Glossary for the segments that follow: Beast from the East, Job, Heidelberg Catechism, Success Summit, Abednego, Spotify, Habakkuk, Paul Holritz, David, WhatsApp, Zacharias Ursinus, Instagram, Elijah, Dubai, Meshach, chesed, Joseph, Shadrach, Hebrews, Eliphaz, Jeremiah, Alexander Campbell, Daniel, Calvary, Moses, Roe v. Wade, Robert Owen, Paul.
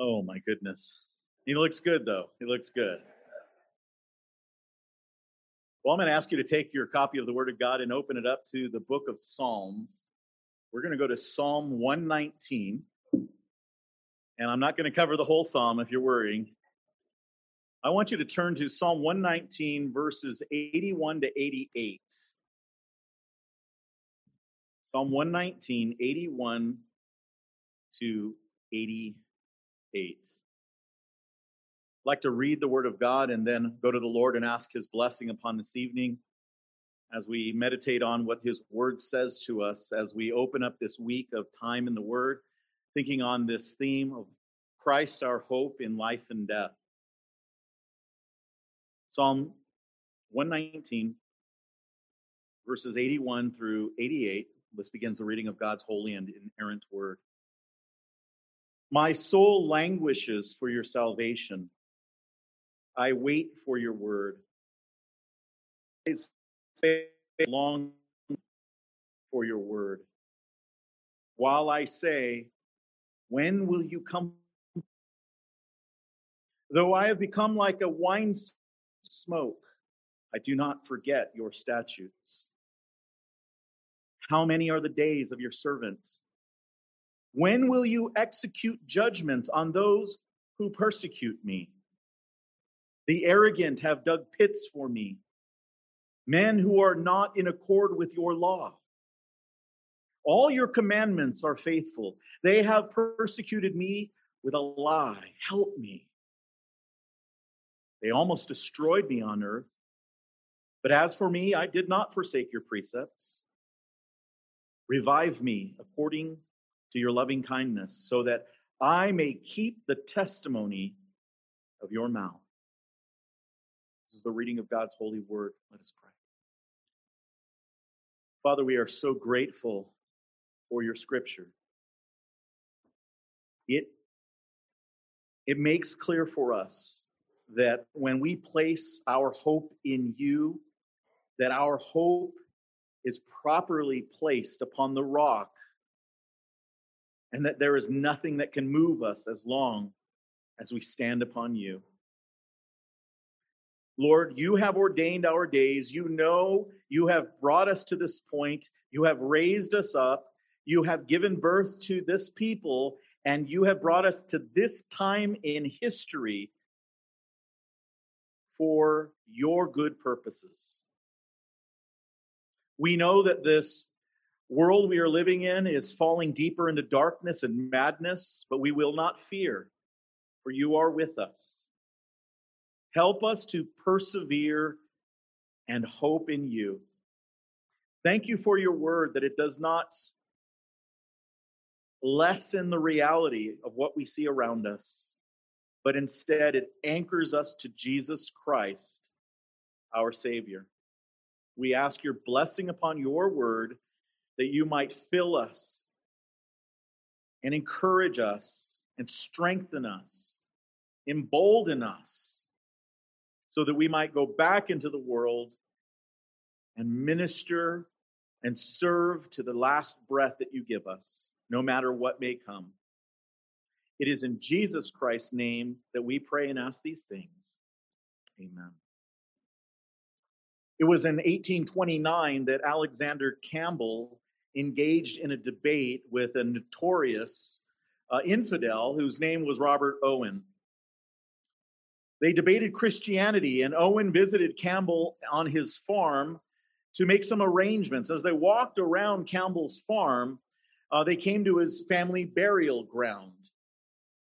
Oh my goodness. He looks good though. He looks good. Well, I'm going to ask you to take your copy of the Word of God and open it up to the book of Psalms. We're going to go to Psalm 119. And I'm not going to cover the whole psalm if you're worrying. I want you to turn to Psalm 119, verses 81 to 88. Psalm 119, 81 to 88. I'd like to read the Word of God and then go to the Lord and ask His blessing upon this evening as we meditate on what His Word says to us as we open up this week of time in the Word, thinking on this theme of Christ, our hope in life and death. Psalm 119, verses 81 through 88. This begins the reading of God's holy and inerrant word. My soul languishes for your salvation. I wait for your word. I long for your word. While I say, when will you come? Though I have become like a wine smoke, I do not forget your statutes. How many are the days of your servants? When will you execute judgment on those who persecute me? The arrogant have dug pits for me, men who are not in accord with your law. All your commandments are faithful. They have persecuted me with a lie. Help me. They almost destroyed me on earth. But as for me, I did not forsake your precepts. Revive me according to your loving kindness, so that I may keep the testimony of your mouth. This is the reading of God's holy word. Let us pray. Father, we are so grateful for your scripture. It makes clear for us that when we place our hope in you, that our hope is properly placed upon the rock, and that there is nothing that can move us as long as we stand upon you. Lord, you have ordained our days. You know you have brought us to this point. You have raised us up. You have given birth to this people, and you have brought us to this time in history for your good purposes. We know that this world we are living in is falling deeper into darkness and madness, but we will not fear, for you are with us. Help us to persevere and hope in you. Thank you for your word, that it does not lessen the reality of what we see around us, but instead it anchors us to Jesus Christ, our Savior. We ask your blessing upon your word, that you might fill us and encourage us and strengthen us, embolden us, so that we might go back into the world and minister and serve to the last breath that you give us, no matter what may come. It is in Jesus Christ's name that we pray and ask these things. Amen. It was in 1829 that Alexander Campbell engaged in a debate with a notorious infidel whose name was Robert Owen. They debated Christianity, and Owen visited Campbell on his farm to make some arrangements. As they walked around Campbell's farm, they came to his family burial ground.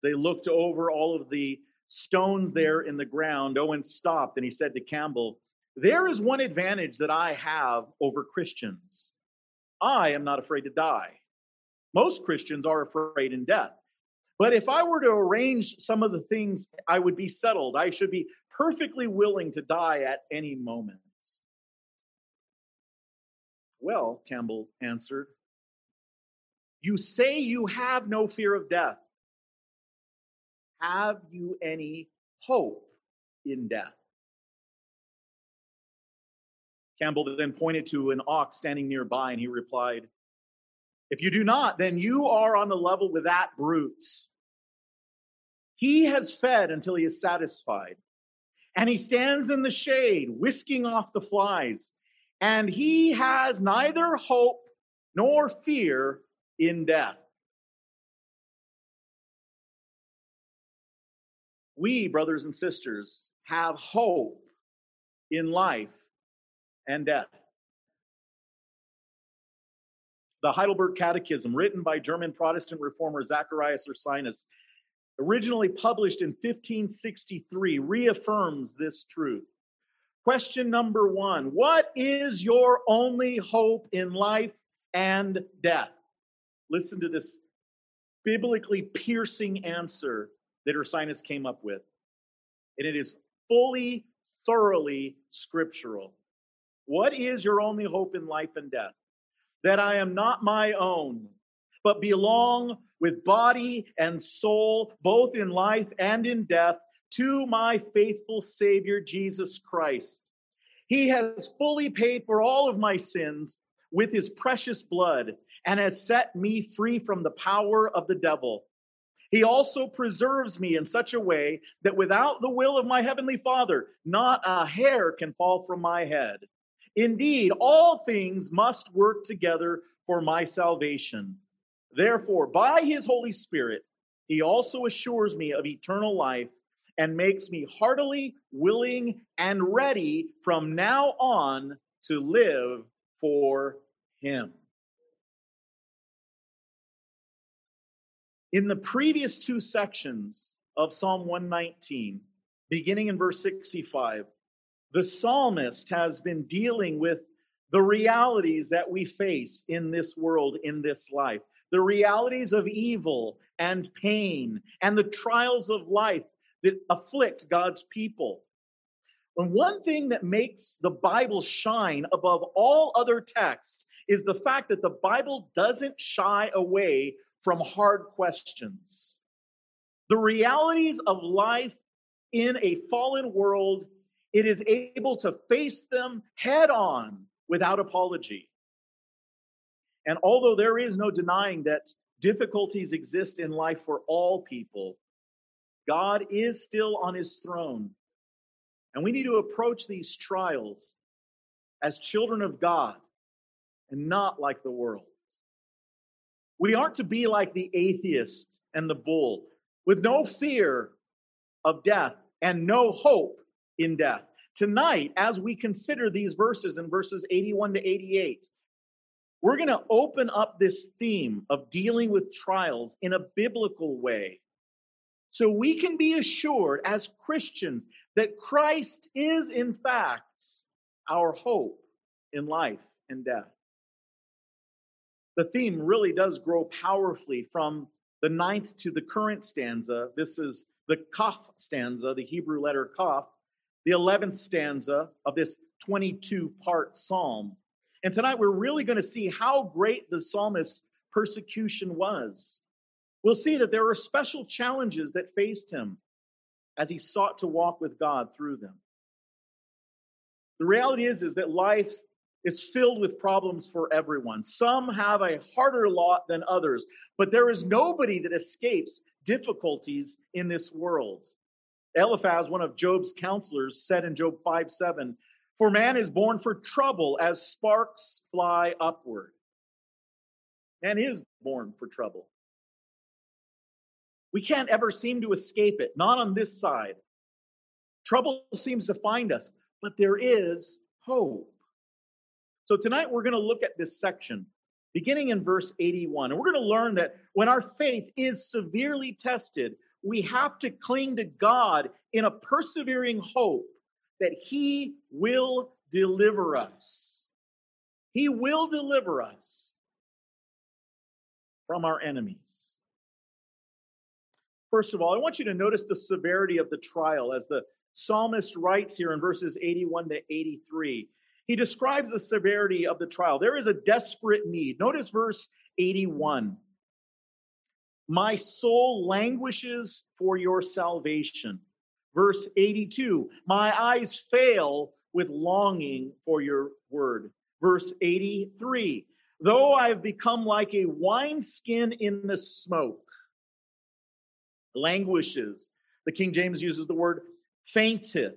They looked over all of the stones there in the ground. Owen stopped and he said to Campbell, "There is one advantage that I have over Christians. I am not afraid to die. Most Christians are afraid in death. But if I were to arrange some of the things, I would be settled. I should be perfectly willing to die at any moment." "Well," Campbell answered, "you say you have no fear of death. Have you any hope in death?" Campbell then pointed to an ox standing nearby, and he replied, "If you do not, then you are on the level with that brute." He has fed until he is satisfied. And he stands in the shade, whisking off the flies. And he has neither hope nor fear in death. We, brothers and sisters, have hope in life and death. The Heidelberg Catechism, written by German Protestant reformer Zacharias Ursinus, originally published in 1563, reaffirms this truth. Question number one, what is your only hope in life and death? Listen to this biblically piercing answer that Ursinus came up with. And it is fully, thoroughly scriptural. What is your only hope in life and death? That I am not my own, but belong with body and soul, both in life and in death, to my faithful Savior, Jesus Christ. He has fully paid for all of my sins with his precious blood and has set me free from the power of the devil. He also preserves me in such a way that without the will of my heavenly Father, not a hair can fall from my head. Indeed, all things must work together for my salvation. Therefore, by his Holy Spirit, he also assures me of eternal life and makes me heartily willing and ready from now on to live for him. In the previous two sections of Psalm 119, beginning in verse 65, the psalmist has been dealing with the realities that we face in this world, in this life, the realities of evil and pain and the trials of life that afflict God's people. And one thing that makes the Bible shine above all other texts is the fact that the Bible doesn't shy away from hard questions. The realities of life in a fallen world, it is able to face them head on without apology. And although there is no denying that difficulties exist in life for all people, God is still on his throne. And we need to approach these trials as children of God and not like the world. We aren't to be like the atheist and the bull, with no fear of death and no hope in death. Tonight, as we consider these verses in verses 81 to 88, we're going to open up this theme of dealing with trials in a biblical way, so we can be assured as Christians that Christ is, in fact, our hope in life and death. The theme really does grow powerfully from the ninth to the current stanza. This is the Kaf stanza, the Hebrew letter Kaf, the 11th stanza of this 22-part psalm. And tonight we're really going to see how great the psalmist's persecution was. We'll see that there were special challenges that faced him as he sought to walk with God through them. The reality is that life is filled with problems for everyone. Some have a harder lot than others, but there is nobody that escapes difficulties in this world. Eliphaz, one of Job's counselors, said in Job 5:7, "For man is born for trouble as sparks fly upward." Man is born for trouble. We can't ever seem to escape it, not on this side. Trouble seems to find us, but there is hope. So tonight we're going to look at this section, beginning in verse 81. And we're going to learn that when our faith is severely tested, we have to cling to God in a persevering hope that he will deliver us. He will deliver us from our enemies. First of all, I want you to notice the severity of the trial as the psalmist writes here in verses 81 to 83. He describes the severity of the trial. There is a desperate need. Notice verse 81. My soul languishes for your salvation. Verse 82. My eyes fail with longing for your word. Verse 83. Though I have become like a wineskin in the smoke, languishes The King James uses the word fainteth,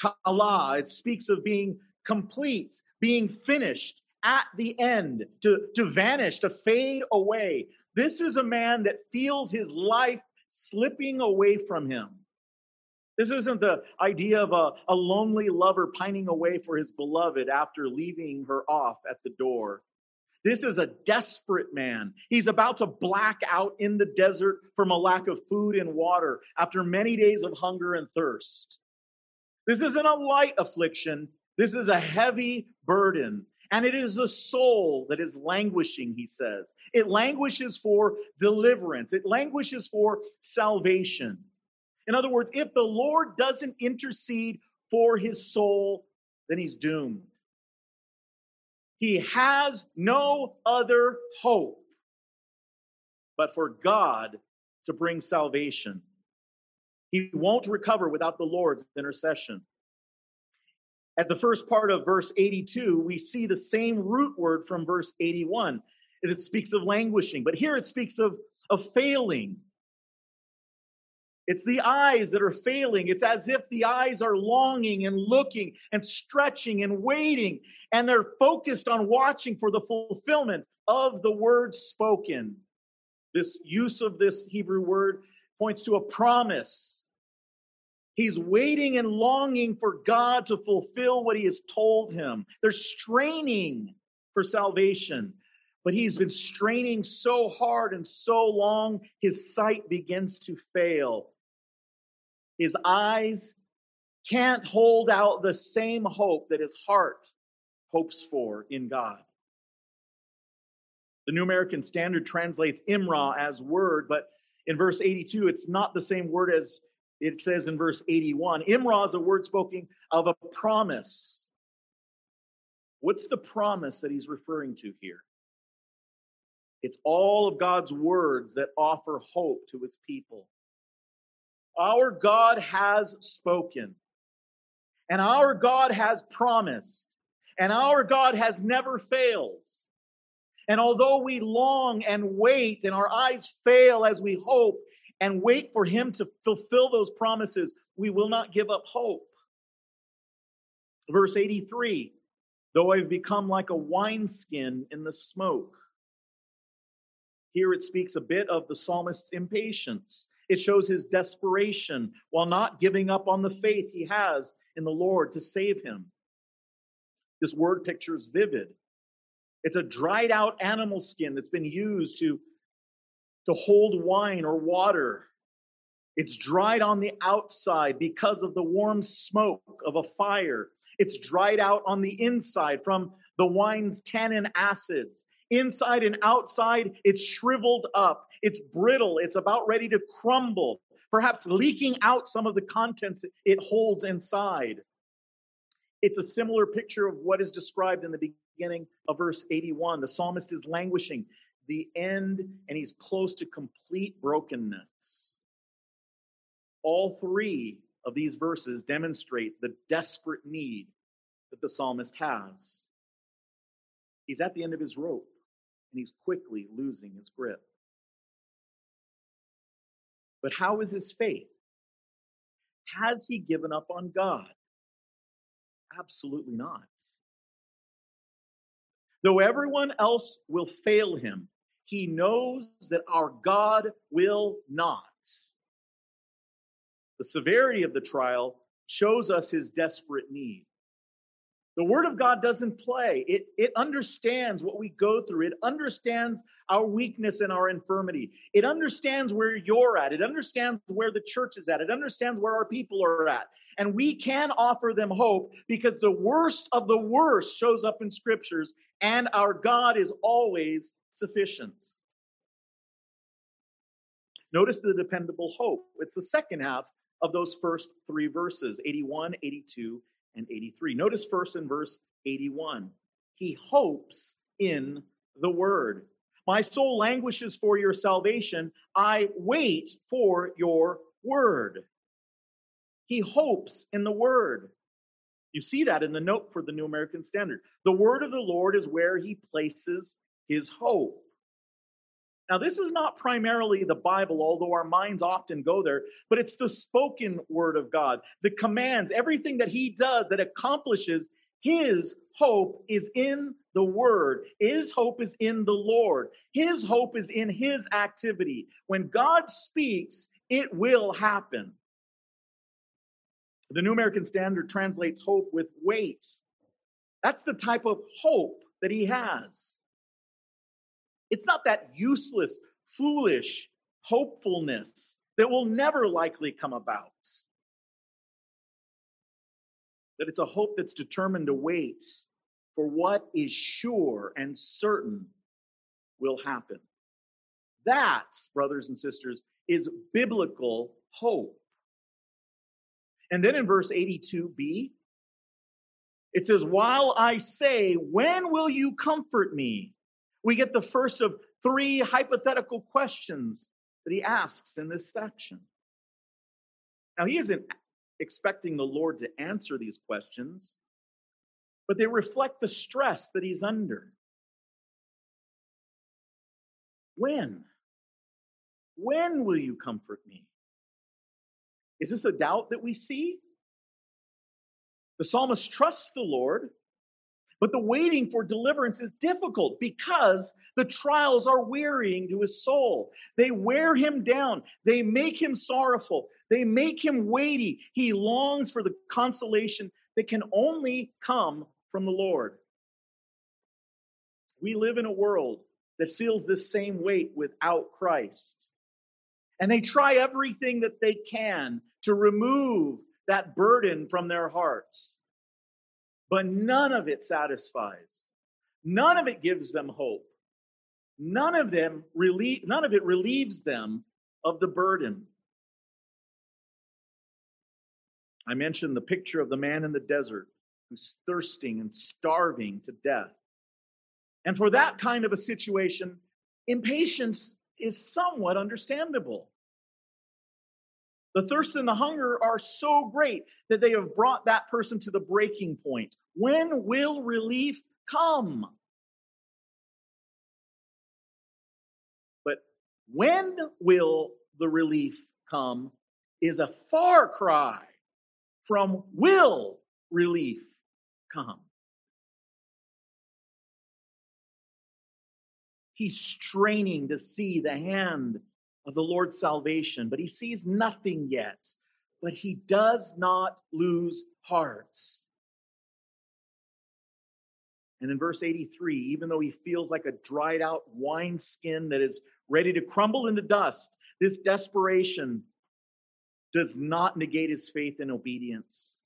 kala. It speaks of being complete, being finished, at the end, to vanish, to fade away. This is a man that feels his life slipping away from him. This isn't the idea of a lonely lover pining away for his beloved after leaving her off at the door. This is a desperate man. He's about to black out in the desert from a lack of food and water after many days of hunger and thirst. This isn't a light affliction. This is a heavy burden. And it is the soul that is languishing, he says. It languishes for deliverance. It languishes for salvation. In other words, if the Lord doesn't intercede for his soul, then he's doomed. He has no other hope but for God to bring salvation. He won't recover without the Lord's intercession. At the first part of verse 82, we see the same root word from verse 81. It speaks of languishing, but here it speaks of failing. It's the eyes that are failing. It's as if the eyes are longing and looking and stretching and waiting, and they're focused on watching for the fulfillment of the word spoken. This use of this Hebrew word points to a promise. He's waiting and longing for God to fulfill what he has told him. They're straining for salvation, but he's been straining so hard and so long, his sight begins to fail. His eyes can't hold out the same hope that his heart hopes for in God. The New American Standard translates Imra as word, but in verse 82, it's not the same word as it says in verse 81. Imra is a word spoken of a promise. What's the promise that he's referring to here? It's all of God's words that offer hope to his people. Our God has spoken, and our God has promised, and our God has never failed. And although we long and wait, and our eyes fail as we hope and wait for him to fulfill those promises, we will not give up hope. Verse 83, though I've become like a wineskin in the smoke. Here it speaks a bit of the psalmist's impatience. It shows his desperation while not giving up on the faith he has in the Lord to save him. This word picture is vivid. It's a dried out animal skin that's been used to hold wine or water. It's dried on the outside because of the warm smoke of a fire. It's dried out on the inside from the wine's tannin acids. Inside and outside, it's shriveled up. It's brittle. It's about ready to crumble, perhaps leaking out some of the contents it holds inside. It's a similar picture of what is described in the beginning of verse 81. The psalmist is languishing the end, and he's close to complete brokenness. All three of these verses demonstrate the desperate need that the psalmist has. He's at the end of his rope, and he's quickly losing his grip. But how is his faith? Has he given up on God? Absolutely not. Though everyone else will fail him, he knows that our God will not. The severity of the trial shows us his desperate need. The Word of God doesn't play. It understands what we go through. It understands our weakness and our infirmity. It understands where you're at. It understands where the church is at. It understands where our people are at. And we can offer them hope because the worst of the worst shows up in Scriptures, and our God is always sufficient. Notice the dependable hope. It's the second half of those first three verses, 81, 82, and 83. Notice first in verse 81, he hopes in the word. My soul languishes for your salvation. I wait for your word. He hopes in the word. You see that in the note for the New American Standard. The word of the Lord is where he places his hope. Now, this is not primarily the Bible, although our minds often go there, but it's the spoken word of God. The commands, everything that he does that accomplishes his hope is in the word. His hope is in the Lord. His hope is in his activity. When God speaks, it will happen. The New American Standard translates hope with weight. That's the type of hope that he has. It's not that useless, foolish hopefulness that will never likely come about. That it's a hope that's determined to wait for what is sure and certain will happen. That, brothers and sisters, is biblical hope. And then in verse 82b, it says, while I say, when will you comfort me? We get the first of three hypothetical questions that he asks in this section. Now, he isn't expecting the Lord to answer these questions, but they reflect the stress that he's under. When? When will you comfort me? Is this the doubt that we see? The psalmist trusts the Lord, but the waiting for deliverance is difficult because the trials are wearying to his soul. They wear him down. They make him sorrowful. They make him weighty. He longs for the consolation that can only come from the Lord. We live in a world that feels this same weight without Christ. And they try everything that they can to remove that burden from their hearts. But none of it satisfies. None of it gives them hope. None of it relieves them of the burden. I mentioned the picture of the man in the desert who's thirsting and starving to death. And for that kind of a situation, impatience is somewhat understandable. The thirst and the hunger are so great that they have brought that person to the breaking point. When will relief come? But when will the relief come is a far cry from will relief come. He's straining to see the hand of the Lord's salvation, but he sees nothing yet. But he does not lose heart. And in verse 83, even though he feels like a dried out wineskin that is ready to crumble into dust, this desperation does not negate his faith and obedience.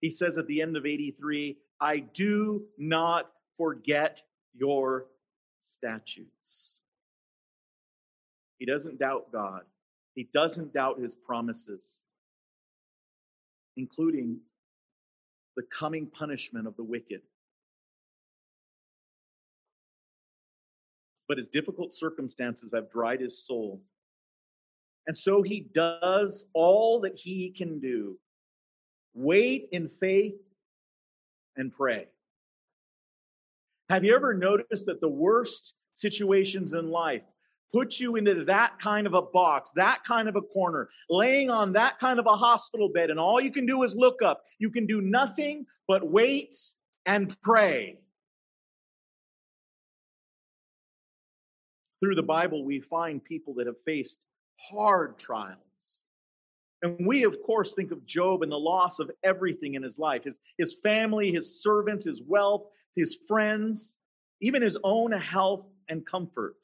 He says at the end of 83, I do not forget your statutes. He doesn't doubt God. He doesn't doubt his promises, including the coming punishment of the wicked. But his difficult circumstances have dried his soul. And so he does all that he can do. Wait in faith and pray. Have you ever noticed that the worst situations in life put you into that kind of a box, that kind of a corner, laying on that kind of a hospital bed, and all you can do is look up? You can do nothing but wait and pray. Through the Bible, we find people that have faced hard trials. And we, of course, think of Job and the loss of everything in his life, his family, his servants, his wealth, his friends, even his own health and comfort.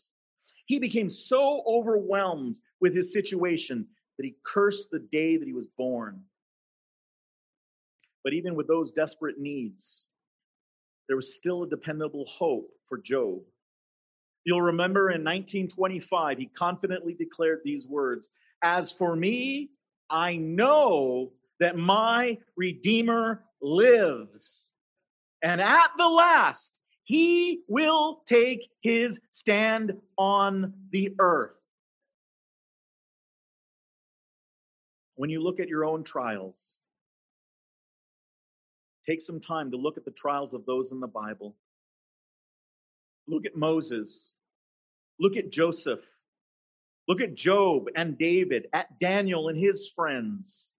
He became so overwhelmed with his situation that he cursed the day that he was born. But even with those desperate needs, there was still a dependable hope for Job. You'll remember in 1925, he confidently declared these words, "As for me, I know that my Redeemer lives, and at the last, he will take his stand on the earth." When you look at your own trials, take some time to look at the trials of those in the Bible. Look at Moses, Look at Joseph. Look at Job and David, at Daniel and his friends.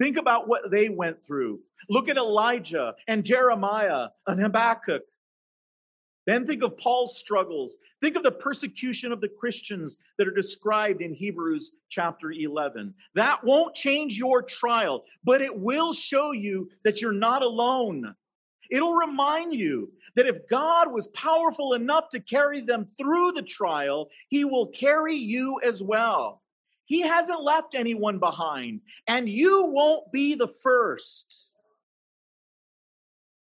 Think about what they went through. Look at Elijah and Jeremiah and Habakkuk. Then think of Paul's struggles. Think of the persecution of the Christians that are described in Hebrews chapter 11. That won't change your trial, but it will show you that you're not alone. It'll remind you that if God was powerful enough to carry them through the trial, he will carry you as well. He hasn't left anyone behind, and you won't be the first.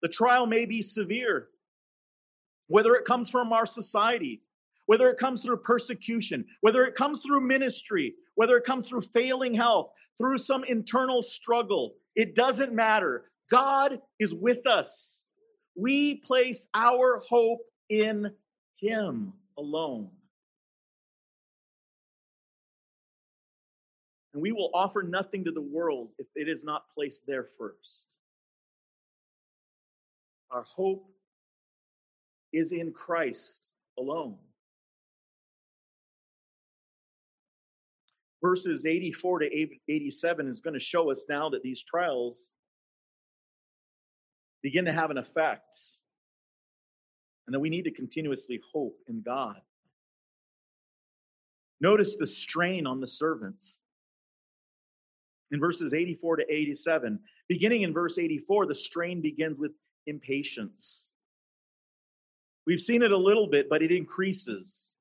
The trial may be severe. Whether it comes from our society, whether it comes through persecution, whether it comes through ministry, whether it comes through failing health, through some internal struggle, it doesn't matter. God is with us. We place our hope in him alone. And we will offer nothing to the world if it is not placed there first. Our hope is in Christ alone. Verses 84 to 87 is going to show us now that these trials begin to have an effect, and that we need to continuously hope in God. Notice the strain on the servant. In verses 84 to 87, beginning in verse 84, the strain begins with impatience. We've seen it a little bit, but it increases.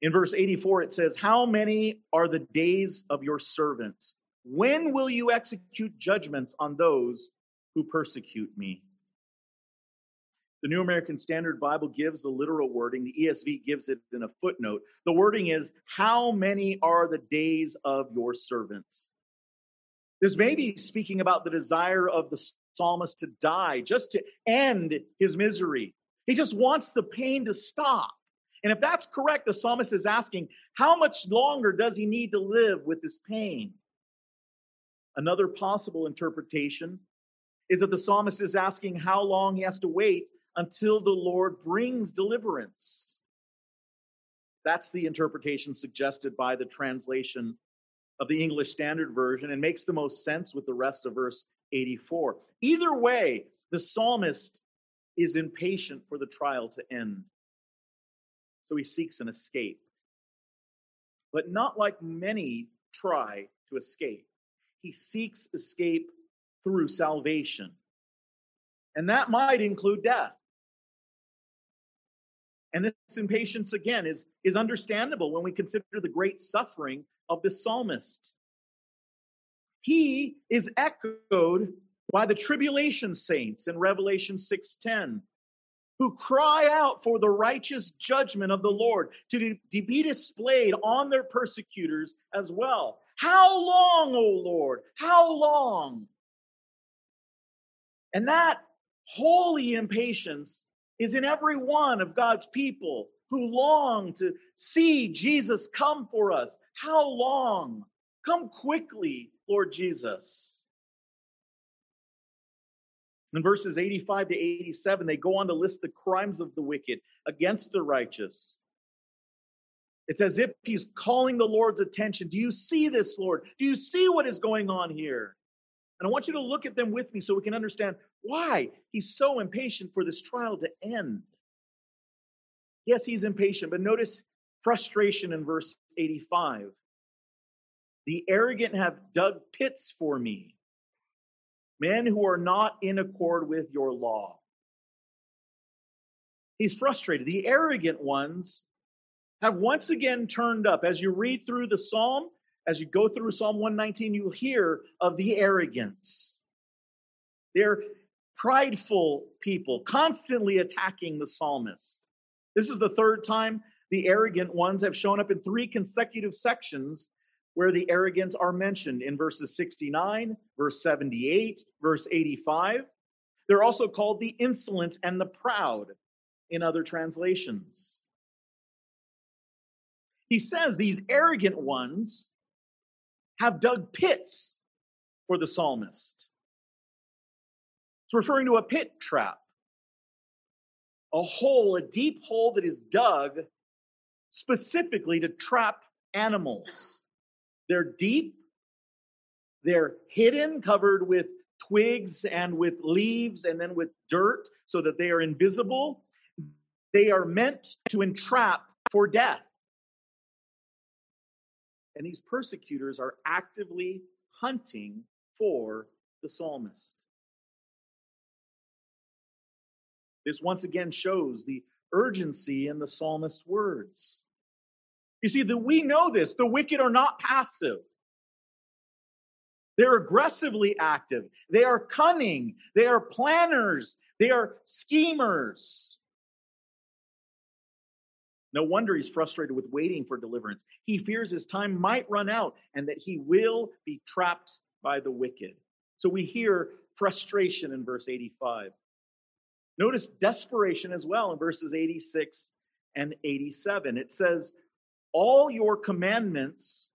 In verse 84, it says, "How many are the days of your servants? When will you execute judgments on those who persecute me?" The New American Standard Bible gives the literal wording. The ESV gives it in a footnote. The wording is, "How many are the days of your servants?" This may be speaking about the desire of the psalmist to die, just to end his misery. He just wants the pain to stop. And if that's correct, the psalmist is asking, how much longer does he need to live with this pain? Another possible interpretation is that the psalmist is asking how long he has to wait until the Lord brings deliverance. That's the interpretation suggested by the translation of the English Standard Version, and makes the most sense with the rest of verse 84. Either way, the psalmist is impatient for the trial to end. So he seeks an escape. But not like many try to escape. He seeks escape through salvation. And that might include death. And this impatience, again, is understandable when we consider the great suffering of the psalmist. He is echoed by the tribulation saints in Revelation 6:10, who cry out for the righteous judgment of the Lord to be displayed on their persecutors as well. How long, O Lord? How long? And that holy impatience is in every one of God's people who long to see Jesus come for us. How long? Come quickly, Lord Jesus. In verses 85 to 87, they go on to list the crimes of the wicked against the righteous. It's as if he's calling the Lord's attention. Do you see this, Lord? Do you see what is going on here? And I want you to look at them with me so we can understand why he's so impatient for this trial to end. Yes, he's impatient, but notice frustration in verse 85. "The arrogant have dug pits for me, men who are not in accord with your law." He's frustrated. The arrogant ones have once again turned up. As you read through the psalm, as you go through Psalm 119, you'll hear of the arrogance. They're prideful people, constantly attacking the psalmist. This is the third time the arrogant ones have shown up in three consecutive sections where the arrogant are mentioned, in verses 69, verse 78, verse 85. They're also called the insolent and the proud in other translations. He says these arrogant ones have dug pits for the psalmist. It's referring to a pit trap. a hole, a deep hole that is dug specifically to trap animals. They're deep, they're hidden, covered with twigs and with leaves and then with dirt so that they are invisible. They are meant to entrap for death. And these persecutors are actively hunting for the psalmist. This once again shows the urgency in the psalmist's words. You see, we know this. The wicked are not passive. They're aggressively active. They are cunning. They are planners. They are schemers. No wonder he's frustrated with waiting for deliverance. He fears his time might run out and that he will be trapped by the wicked. So we hear frustration in verse 85. Notice desperation as well in verses 86 and 87. It says, all your commandments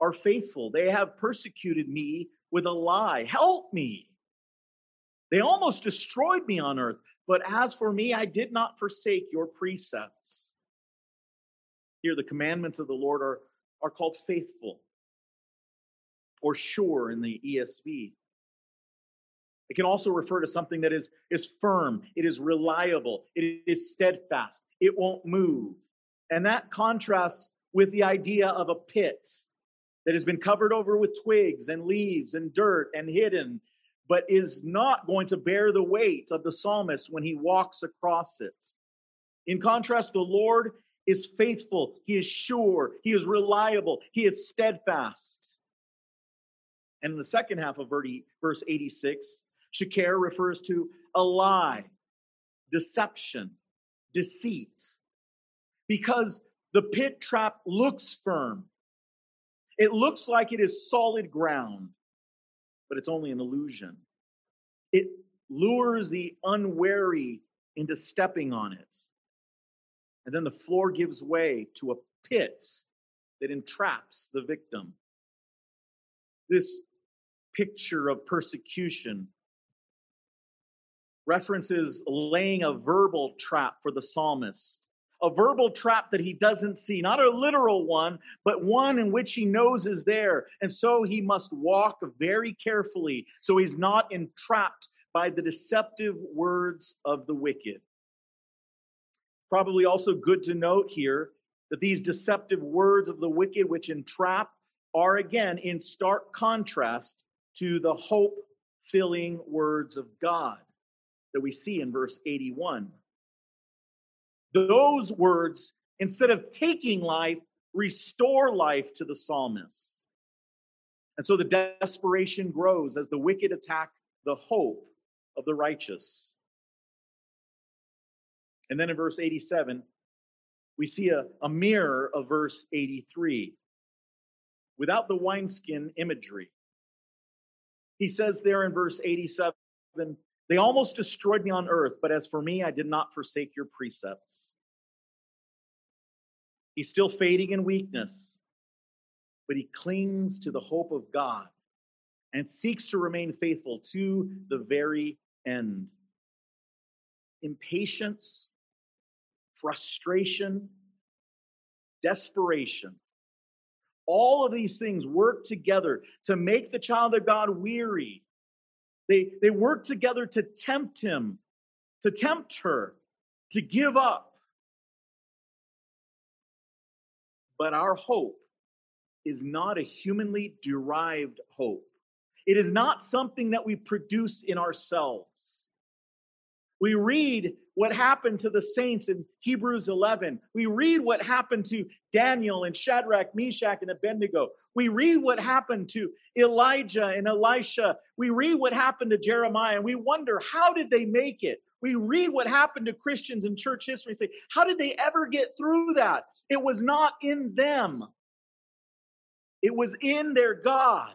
are faithful. They have persecuted me with a lie. Help me. They almost destroyed me on earth, but as for me, I did not forsake your precepts. Here, the commandments of the Lord are called faithful or sure in the ESV. It can also refer to something that is firm. It is reliable. It is steadfast. It won't move. And that contrasts with the idea of a pit that has been covered over with twigs and leaves and dirt and hidden, but is not going to bear the weight of the psalmist when he walks across it. In contrast, the Lord is faithful. He is sure. He is reliable. He is steadfast. And in the second half of verse 86, Sheker refers to a lie, deception, deceit, because the pit trap looks firm. It looks like it is solid ground, but it's only an illusion. It lures the unwary into stepping on it. And then the floor gives way to a pit that entraps the victim. This picture of persecution references laying a verbal trap for the psalmist. A verbal trap that he doesn't see, not a literal one, but one in which he knows is there. And so he must walk very carefully so he's not entrapped by the deceptive words of the wicked. Probably also good to note here that these deceptive words of the wicked which entrap are again in stark contrast to the hope-filling words of God that we see in verse 81. Those words, instead of taking life, restore life to the psalmist. And so the desperation grows as the wicked attack the hope of the righteous. And then in verse 87, we see a mirror of verse 83 without the wineskin imagery. He says there in verse 87, they almost destroyed me on earth, but as for me, I did not forsake your precepts. He's still fading in weakness, but he clings to the hope of God and seeks to remain faithful to the very end. Impatience, frustration, desperation. All of these things work together to make the child of God weary. They work together to tempt him, to tempt her, to give up. But our hope is not a humanly derived hope. It is not something that we produce in ourselves. We read what happened to the saints in Hebrews 11. We read what happened to Daniel and Shadrach, Meshach, and Abednego. We read what happened to Elijah and Elisha. We read what happened to Jeremiah, and we wonder, how did they make it? We read what happened to Christians in church history and say, how did they ever get through that? It was not in them. It was in their God.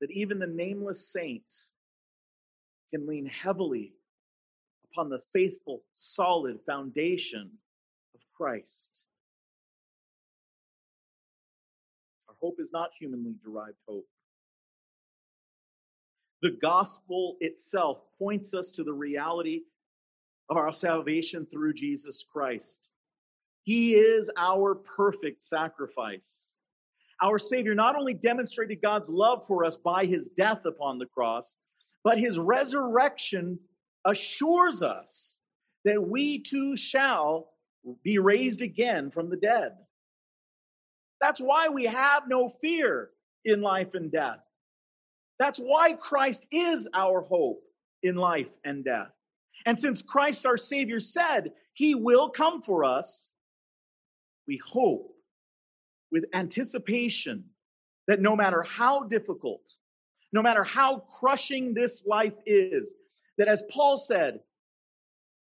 That even the nameless saints can lean heavily upon the faithful, solid foundation of Christ. Our hope is not humanly derived hope. The gospel itself points us to the reality of our salvation through Jesus Christ. He is our perfect sacrifice. Our Savior not only demonstrated God's love for us by his death upon the cross, but his resurrection assures us that we too shall be raised again from the dead. That's why we have no fear in life and death. That's why Christ is our hope in life and death. And since Christ our Savior said he will come for us, we hope with anticipation that no matter how difficult, no matter how crushing this life is, that as Paul said,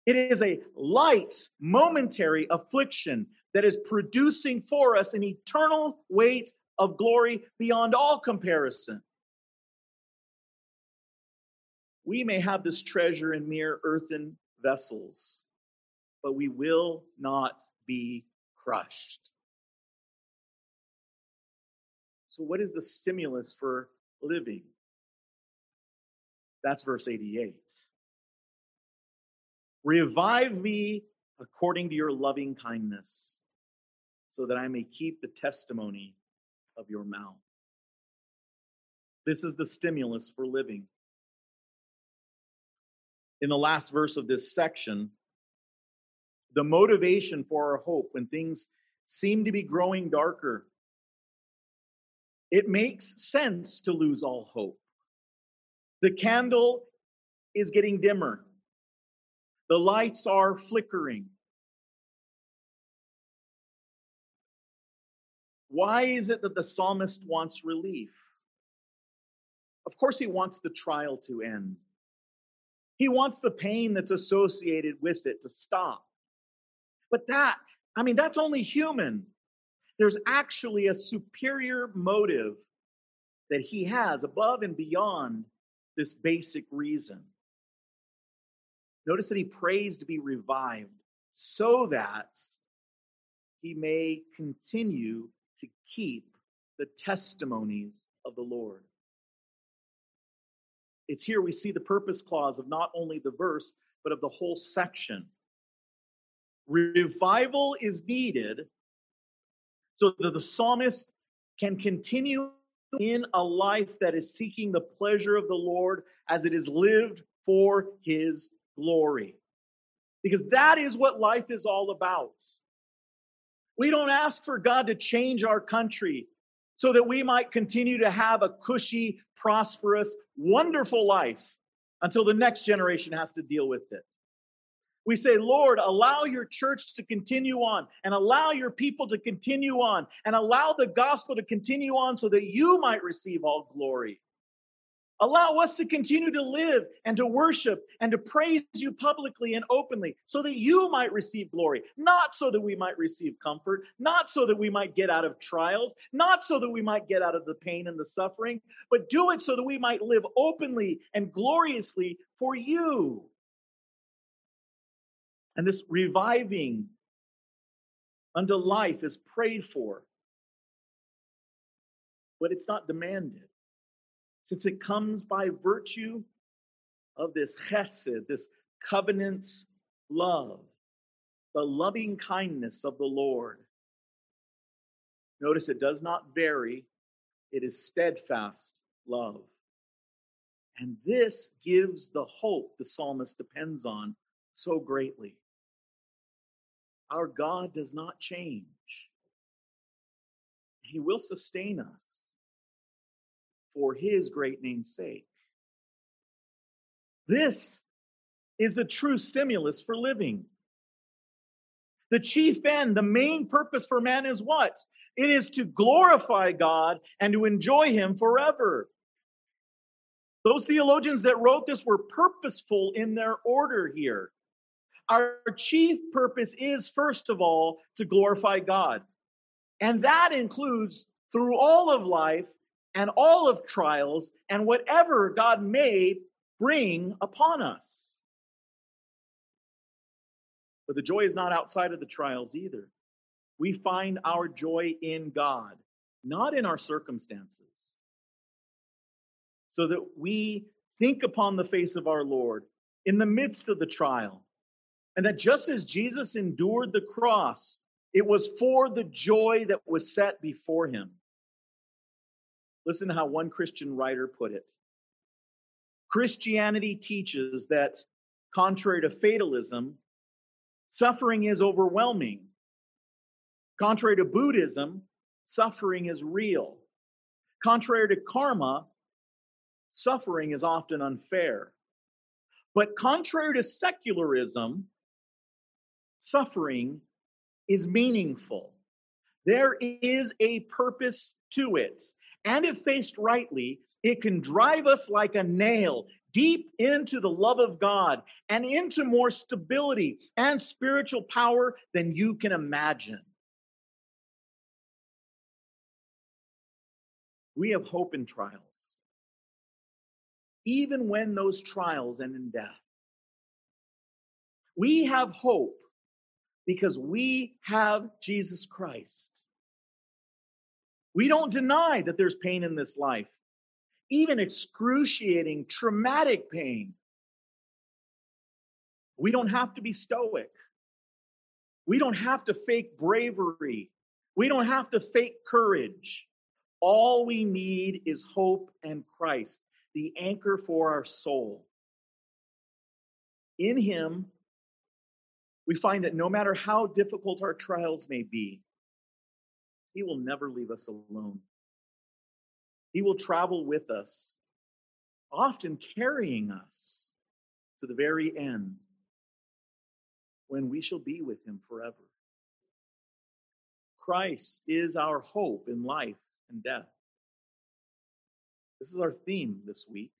it is a light, momentary affliction that is producing for us an eternal weight of glory beyond all comparison. We may have this treasure in mere earthen vessels, but we will not be crushed. So what is the stimulus for living? That's verse 88. Revive me according to your loving kindness, so that I may keep the testimony of your mouth. This is the stimulus for living. In the last verse of this section, the motivation for our hope when things seem to be growing darker, it makes sense to lose all hope. The candle is getting dimmer. The lights are flickering. Why is it that the psalmist wants relief? Of course, he wants the trial to end. He wants the pain that's associated with it to stop. But that's only human. There's actually a superior motive that he has above and beyond this basic reason. Notice that he prays to be revived so that he may continue to keep the testimonies of the Lord. It's here we see the purpose clause of not only the verse, but of the whole section. Revival is needed so that the psalmist can continue in a life that is seeking the pleasure of the Lord as it is lived for his glory. Because that is what life is all about. We don't ask for God to change our country so that we might continue to have a cushy, prosperous, wonderful life until the next generation has to deal with it. We say, Lord, allow your church to continue on and allow your people to continue on and allow the gospel to continue on so that you might receive all glory. Allow us to continue to live and to worship and to praise you publicly and openly so that you might receive glory, not so that we might receive comfort, not so that we might get out of trials, not so that we might get out of the pain and the suffering, but do it so that we might live openly and gloriously for you. And this reviving unto life is prayed for, but it's not demanded. Since it comes by virtue of this chesed, this covenant's love, the loving kindness of the Lord. Notice it does not vary. It is steadfast love. And this gives the hope the psalmist depends on so greatly. Our God does not change. He will sustain us for his great name's sake. This is the true stimulus for living. The chief end, the main purpose for man is what? It is to glorify God and to enjoy him forever. Those theologians that wrote this were purposeful in their order here. Our chief purpose is, first of all, to glorify God. And that includes through all of life, and all of trials, and whatever God may bring upon us. But the joy is not outside of the trials either. We find our joy in God, not in our circumstances. So that we think upon the face of our Lord in the midst of the trial, and that just as Jesus endured the cross, it was for the joy that was set before him. Listen to how one Christian writer put it. Christianity teaches that, contrary to fatalism, suffering is overwhelming. Contrary to Buddhism, suffering is real. Contrary to karma, suffering is often unfair. But contrary to secularism, suffering is meaningful. There is a purpose to it. And if faced rightly, it can drive us like a nail deep into the love of God and into more stability and spiritual power than you can imagine. We have hope in trials, even when those trials end in death. We have hope because we have Jesus Christ. We don't deny that there's pain in this life, even excruciating, traumatic pain. We don't have to be stoic. We don't have to fake bravery. We don't have to fake courage. All we need is hope and Christ, the anchor for our soul. In him, we find that no matter how difficult our trials may be, he will never leave us alone. He will travel with us, often carrying us to the very end, when we shall be with him forever. Christ is our hope in life and death. This is our theme this week.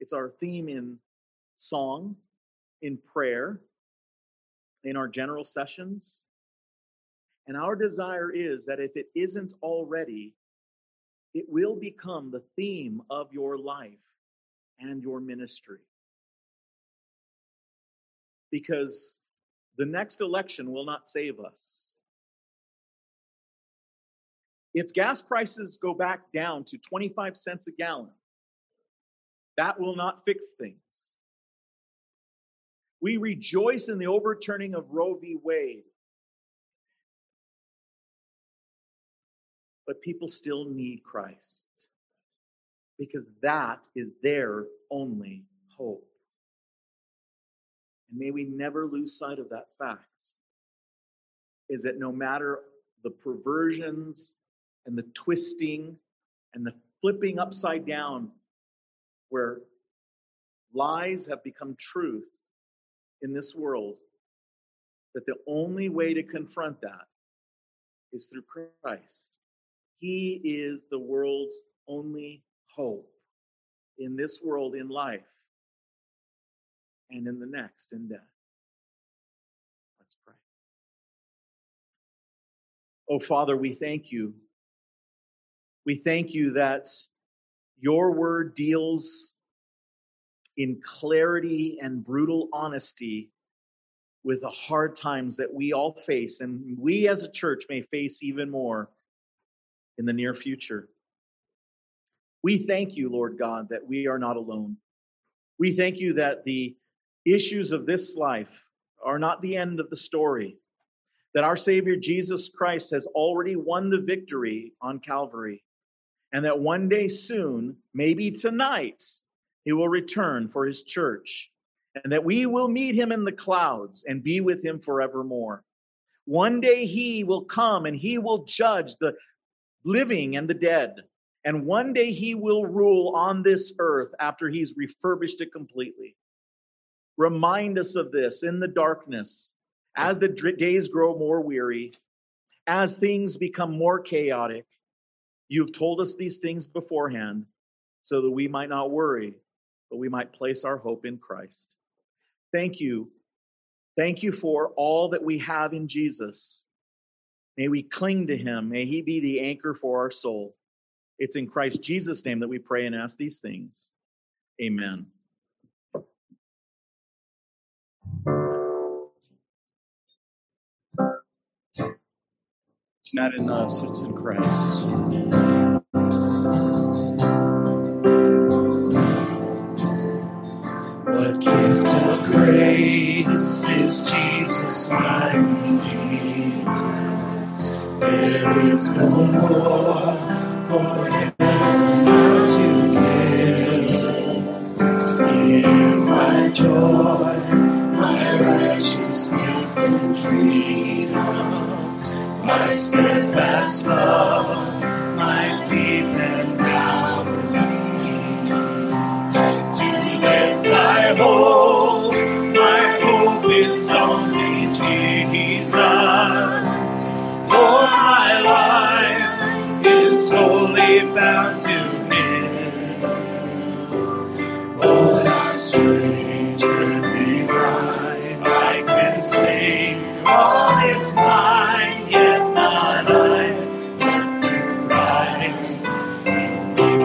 It's our theme in song, in prayer, in our general sessions. And our desire is that if it isn't already, it will become the theme of your life and your ministry. Because the next election will not save us. If gas prices go back down to 25 cents a gallon, that will not fix things. We rejoice in the overturning of Roe v. Wade. But people still need Christ, because that is their only hope. And may we never lose sight of that fact, is that no matter the perversions and the twisting and the flipping upside down, where lies have become truth in this world, that the only way to confront that is through Christ. He is the world's only hope in this world, in life, and in the next, in death. Let's pray. Oh, Father, we thank you. We thank you that your word deals in clarity and brutal honesty with the hard times that we all face, and we as a church may face even more in the near future. We thank you, Lord God, that we are not alone. We thank you that the issues of this life are not the end of the story, that our Savior Jesus Christ has already won the victory on Calvary, and that one day soon, maybe tonight, he will return for his church, and that we will meet him in the clouds and be with him forevermore. One day he will come and he will judge the living and the dead. And one day he will rule on this earth after he's refurbished it completely. Remind us of this in the darkness, as the days grow more weary, as things become more chaotic. You've told us these things beforehand so that we might not worry, but we might place our hope in Christ. Thank you. Thank you for all that we have in Jesus. May we cling to him. May he be the anchor for our soul. It's in Christ Jesus' name that we pray and ask these things. Amen. It's not in us, it's in Christ. Jesus, my Redeemer. There is no more for heaven or to give. He is my joy, my righteousness and freedom, my steadfast love, my deep and boundless peace. To this I hold. It's only Jesus, for my life is wholly bound to Him. Oh, how strange and divine, I can sing, all is mine, yet not I, but through Christ in thee.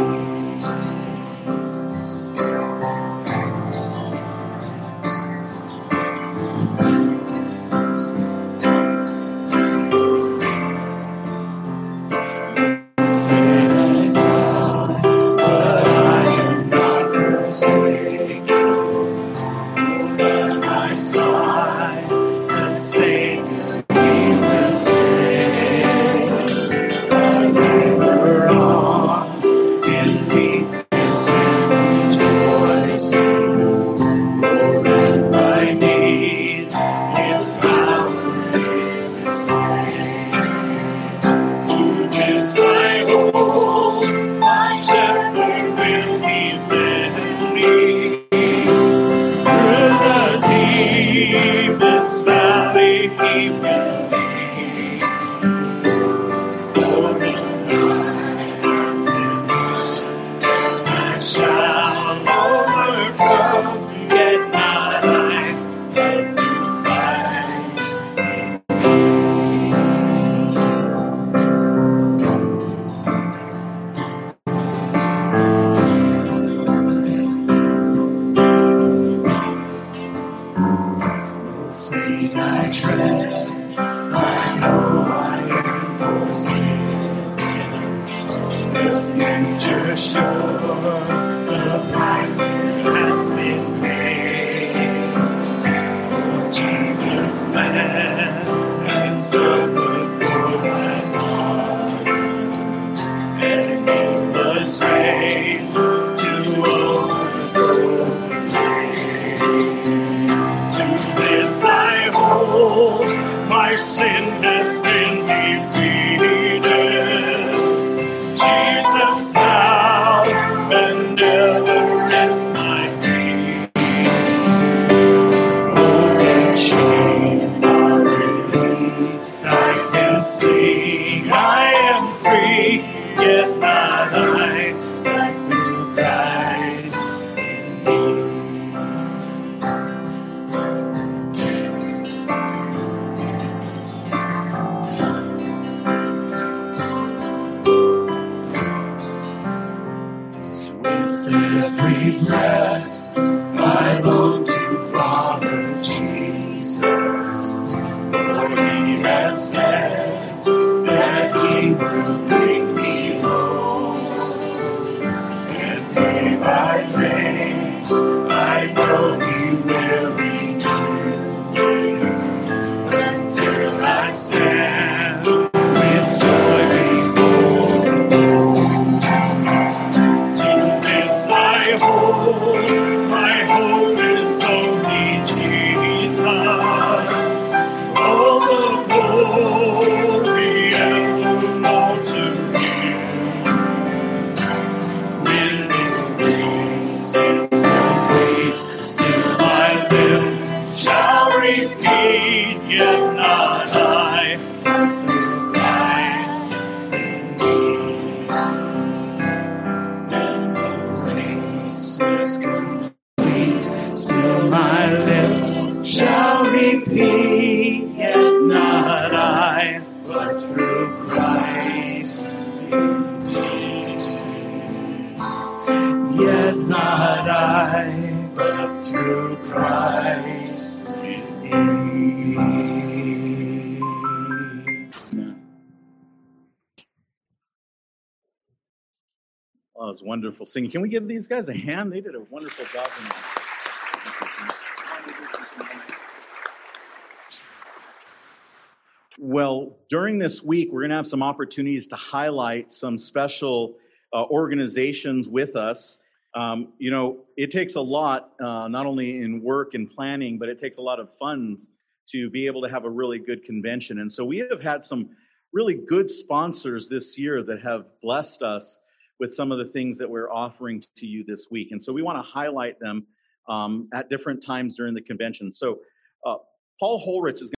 Wonderful singing. Can we give these guys a hand? They did a wonderful job. Well, during this week, we're going to have some opportunities to highlight some special organizations with us. You know, it takes a lot, not only in work and planning, but it takes a lot of funds to be able to have a really good convention. And so we have had some really good sponsors this year that have blessed us with some of the things that we're offering to you this week. And so we want to highlight them at different times during the convention. So Paul Holritz is